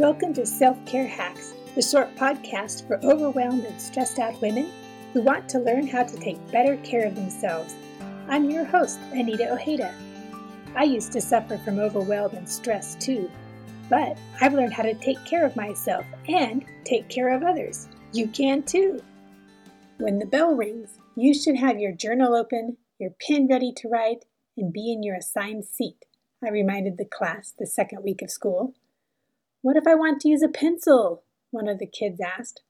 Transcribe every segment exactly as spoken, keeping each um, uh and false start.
Welcome to Self-Care Hacks, the short podcast for overwhelmed and stressed out women who want to learn how to take better care of themselves. I'm your host, Anita Ojeda. I used to suffer from overwhelm and stress too, but I've learned how to take care of myself and take care of others. You can too. When the bell rings, you should have your journal open, your pen ready to write, and be in your assigned seat, I reminded the class the second week of school. "What if I want to use a pencil?" one of the kids asked.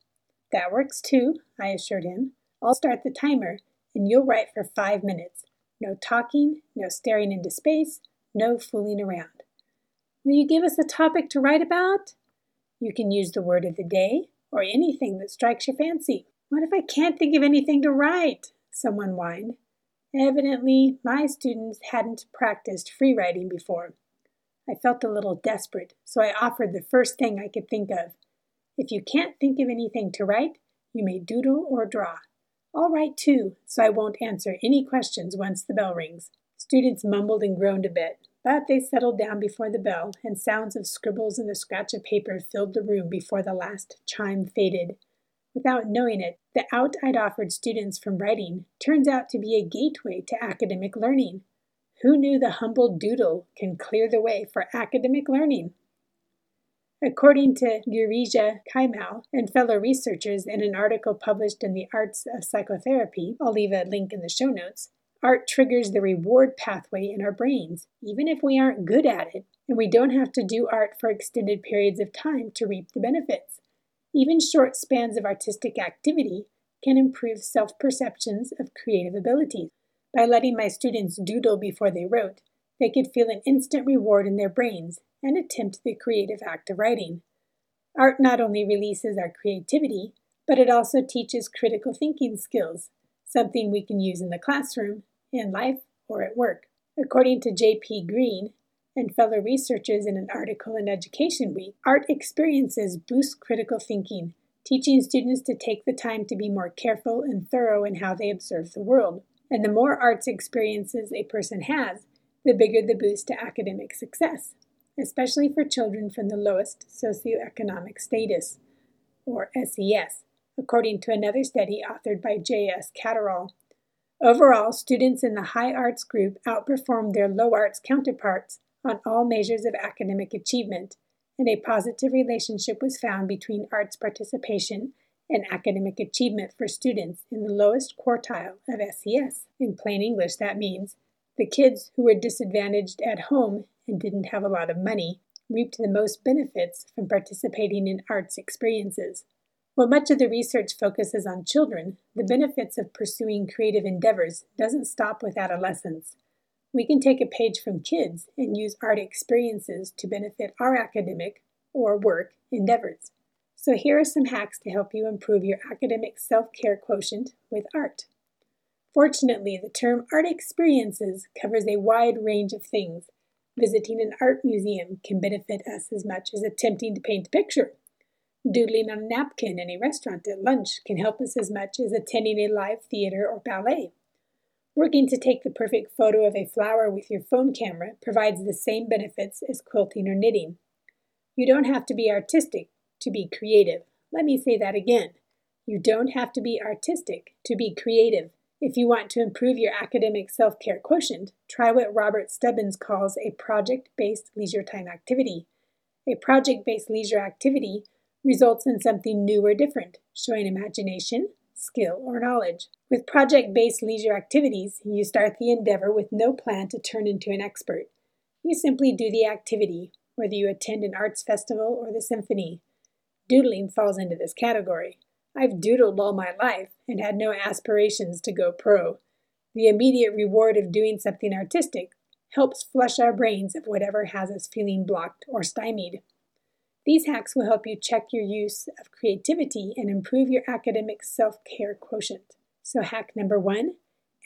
"That works too," I assured him. "I'll start the timer, and you'll write for five minutes. No talking, no staring into space, no fooling around." "Will you give us a topic to write about?" "You can use the word of the day, or anything that strikes your fancy." "What if I can't think of anything to write?" someone whined. Evidently, my students hadn't practiced free writing before. I felt a little desperate, so I offered the first thing I could think of. "If you can't think of anything to write, you may doodle or draw. I'll write too, so I won't answer any questions once the bell rings." Students mumbled and groaned a bit, but they settled down before the bell, and sounds of scribbles and the scratch of paper filled the room before the last chime faded. Without knowing it, the out I'd offered students from writing turns out to be a gateway to academic learning. Who knew the humble doodle can clear the way for academic learning? According to Girija Kaimal and fellow researchers in an article published in the Arts of Psychotherapy, I'll leave a link in the show notes, art triggers the reward pathway in our brains, even if we aren't good at it, and we don't have to do art for extended periods of time to reap the benefits. Even short spans of artistic activity can improve self-perceptions of creative abilities. By letting my students doodle before they wrote, they could feel an instant reward in their brains and attempt the creative act of writing. Art not only releases our creativity, but it also teaches critical thinking skills, something we can use in the classroom, in life, or at work. According to J P Green and fellow researchers in an article in Education Week, art experiences boost critical thinking, teaching students to take the time to be more careful and thorough in how they observe the world. And the more arts experiences a person has, the bigger the boost to academic success, especially for children from the lowest socioeconomic status, or S E S, according to another study authored by J S Catterall. Overall, students in the high arts group outperformed their low arts counterparts on all measures of academic achievement, and a positive relationship was found between arts participation and academic achievement for students in the lowest quartile of S E S. In plain English, that means the kids who were disadvantaged at home and didn't have a lot of money reaped the most benefits from participating in arts experiences. While much of the research focuses on children, the benefits of pursuing creative endeavors doesn't stop with adolescence. We can take a page from kids and use art experiences to benefit our academic or work endeavors. So here are some hacks to help you improve your academic self-care quotient with art. Fortunately, the term art experiences covers a wide range of things. Visiting an art museum can benefit us as much as attempting to paint a picture. Doodling on a napkin in a restaurant at lunch can help us as much as attending a live theater or ballet. Working to take the perfect photo of a flower with your phone camera provides the same benefits as quilting or knitting. You don't have to be artistic to be creative. Let me say that again. You don't have to be artistic to be creative. If you want to improve your academic self-care quotient, try what Robert Stebbins calls a project-based leisure time activity. A project-based leisure activity results in something new or different, showing imagination, skill, or knowledge. With project-based leisure activities, you start the endeavor with no plan to turn into an expert. You simply do the activity, whether you attend an arts festival or the symphony. Doodling falls into this category. I've doodled all my life and had no aspirations to go pro. The immediate reward of doing something artistic helps flush our brains of whatever has us feeling blocked or stymied. These hacks will help you check your use of creativity and improve your academic self-care quotient. So hack number one,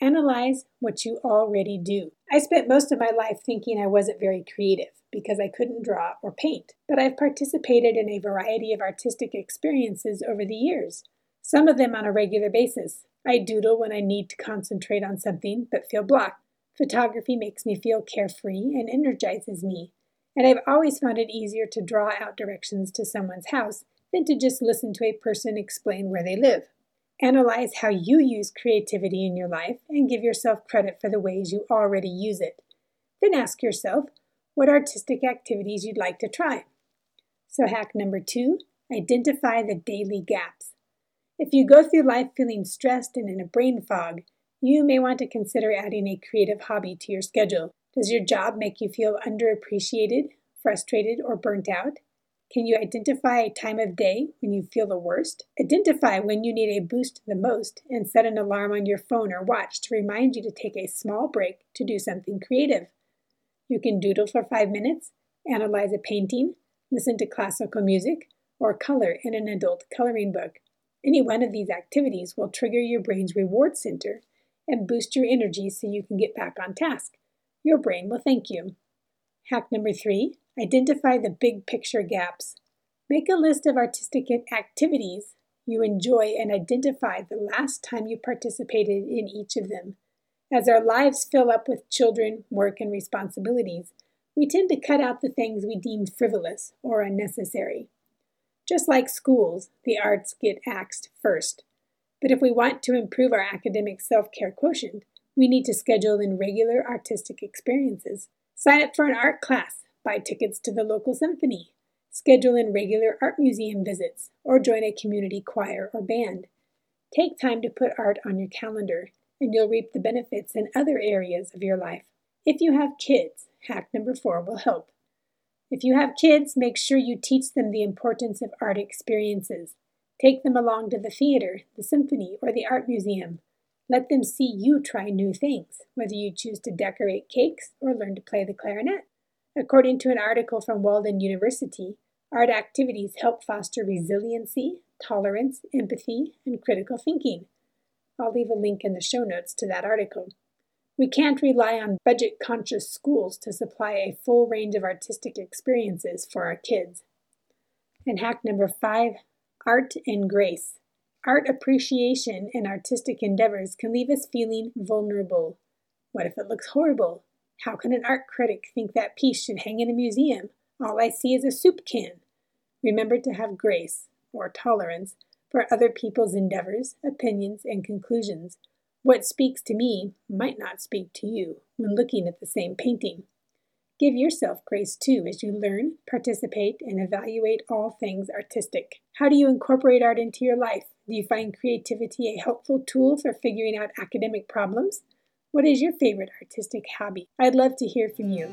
analyze what you already do. I spent most of my life thinking I wasn't very creative because I couldn't draw or paint, but I've participated in a variety of artistic experiences over the years, some of them on a regular basis. I doodle when I need to concentrate on something but feel blocked. Photography makes me feel carefree and energizes me. and I've always found it easier to draw out directions to someone's house than to just listen to a person explain where they live. Analyze how you use creativity in your life and give yourself credit for the ways you already use it. Then ask yourself what artistic activities you'd like to try. So hack number two, identify the daily gaps. If you go through life feeling stressed and in a brain fog, you may want to consider adding a creative hobby to your schedule. Does your job make you feel underappreciated, frustrated, or burnt out? Can you identify a time of day when you feel the worst? Identify when you need a boost the most and set an alarm on your phone or watch to remind you to take a small break to do something creative. You can doodle for five minutes, analyze a painting, listen to classical music, or color in an adult coloring book. Any one of these activities will trigger your brain's reward center and boost your energy so you can get back on task. Your brain will thank you. Hack number three, identify the big picture gaps. Make a list of artistic activities you enjoy and identify the last time you participated in each of them. As our lives fill up with children, work, and responsibilities, we tend to cut out the things we deemed frivolous or unnecessary. Just like schools, the arts get axed first. But if we want to improve our academic self-care quotient, we need to schedule in regular artistic experiences. Sign up for an art class, buy tickets to the local symphony, schedule in regular art museum visits, or join a community choir or band. Take time to put art on your calendar, and you'll reap the benefits in other areas of your life. If you have kids, hack number four will help. If you have kids, make sure you teach them the importance of art experiences. Take them along to the theater, the symphony, or the art museum. Let them see you try new things, whether you choose to decorate cakes or learn to play the clarinet. According to an article from Walden University, art activities help foster resiliency, tolerance, empathy, and critical thinking. I'll leave a link in the show notes to that article. We can't rely on budget-conscious schools to supply a full range of artistic experiences for our kids. And hack number five, art and grace. Art appreciation and artistic endeavors can leave us feeling vulnerable. What if it looks horrible? How can an art critic think that piece should hang in a museum? All I see is a soup can. Remember to have grace, or tolerance, for other people's endeavors, opinions, and conclusions. What speaks to me might not speak to you when looking at the same painting. Give yourself grace too as you learn, participate, and evaluate all things artistic. How do you incorporate art into your life? Do you find creativity a helpful tool for figuring out academic problems? What is your favorite artistic hobby? I'd love to hear from you.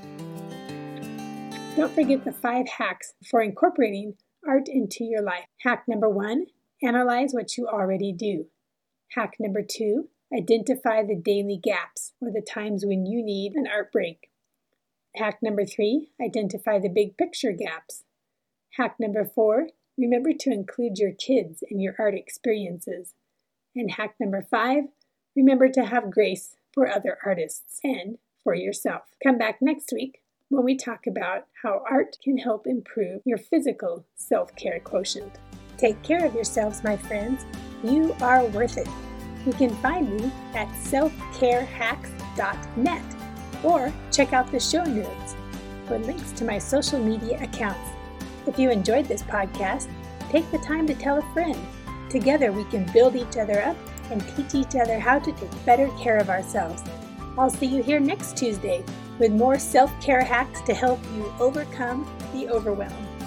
Don't forget the five hacks for incorporating art into your life. Hack number one, analyze what you already do. Hack number two, identify the daily gaps or the times when you need an art break. Hack number three, identify the big picture gaps. Hack number four, remember to include your kids in your art experiences. And hack number five, remember to have grace for other artists and for yourself. Come back next week when we talk about how art can help improve your physical self-care quotient. Take care of yourselves, my friends. You are worth it. You can find me at self care hacks dot net or check out the show notes for links to my social media accounts. If you enjoyed this podcast, take the time to tell a friend. Together we can build each other up and teach each other how to take better care of ourselves. I'll see you here next Tuesday with more self-care hacks to help you overcome the overwhelm.